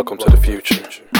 Welcome to the future.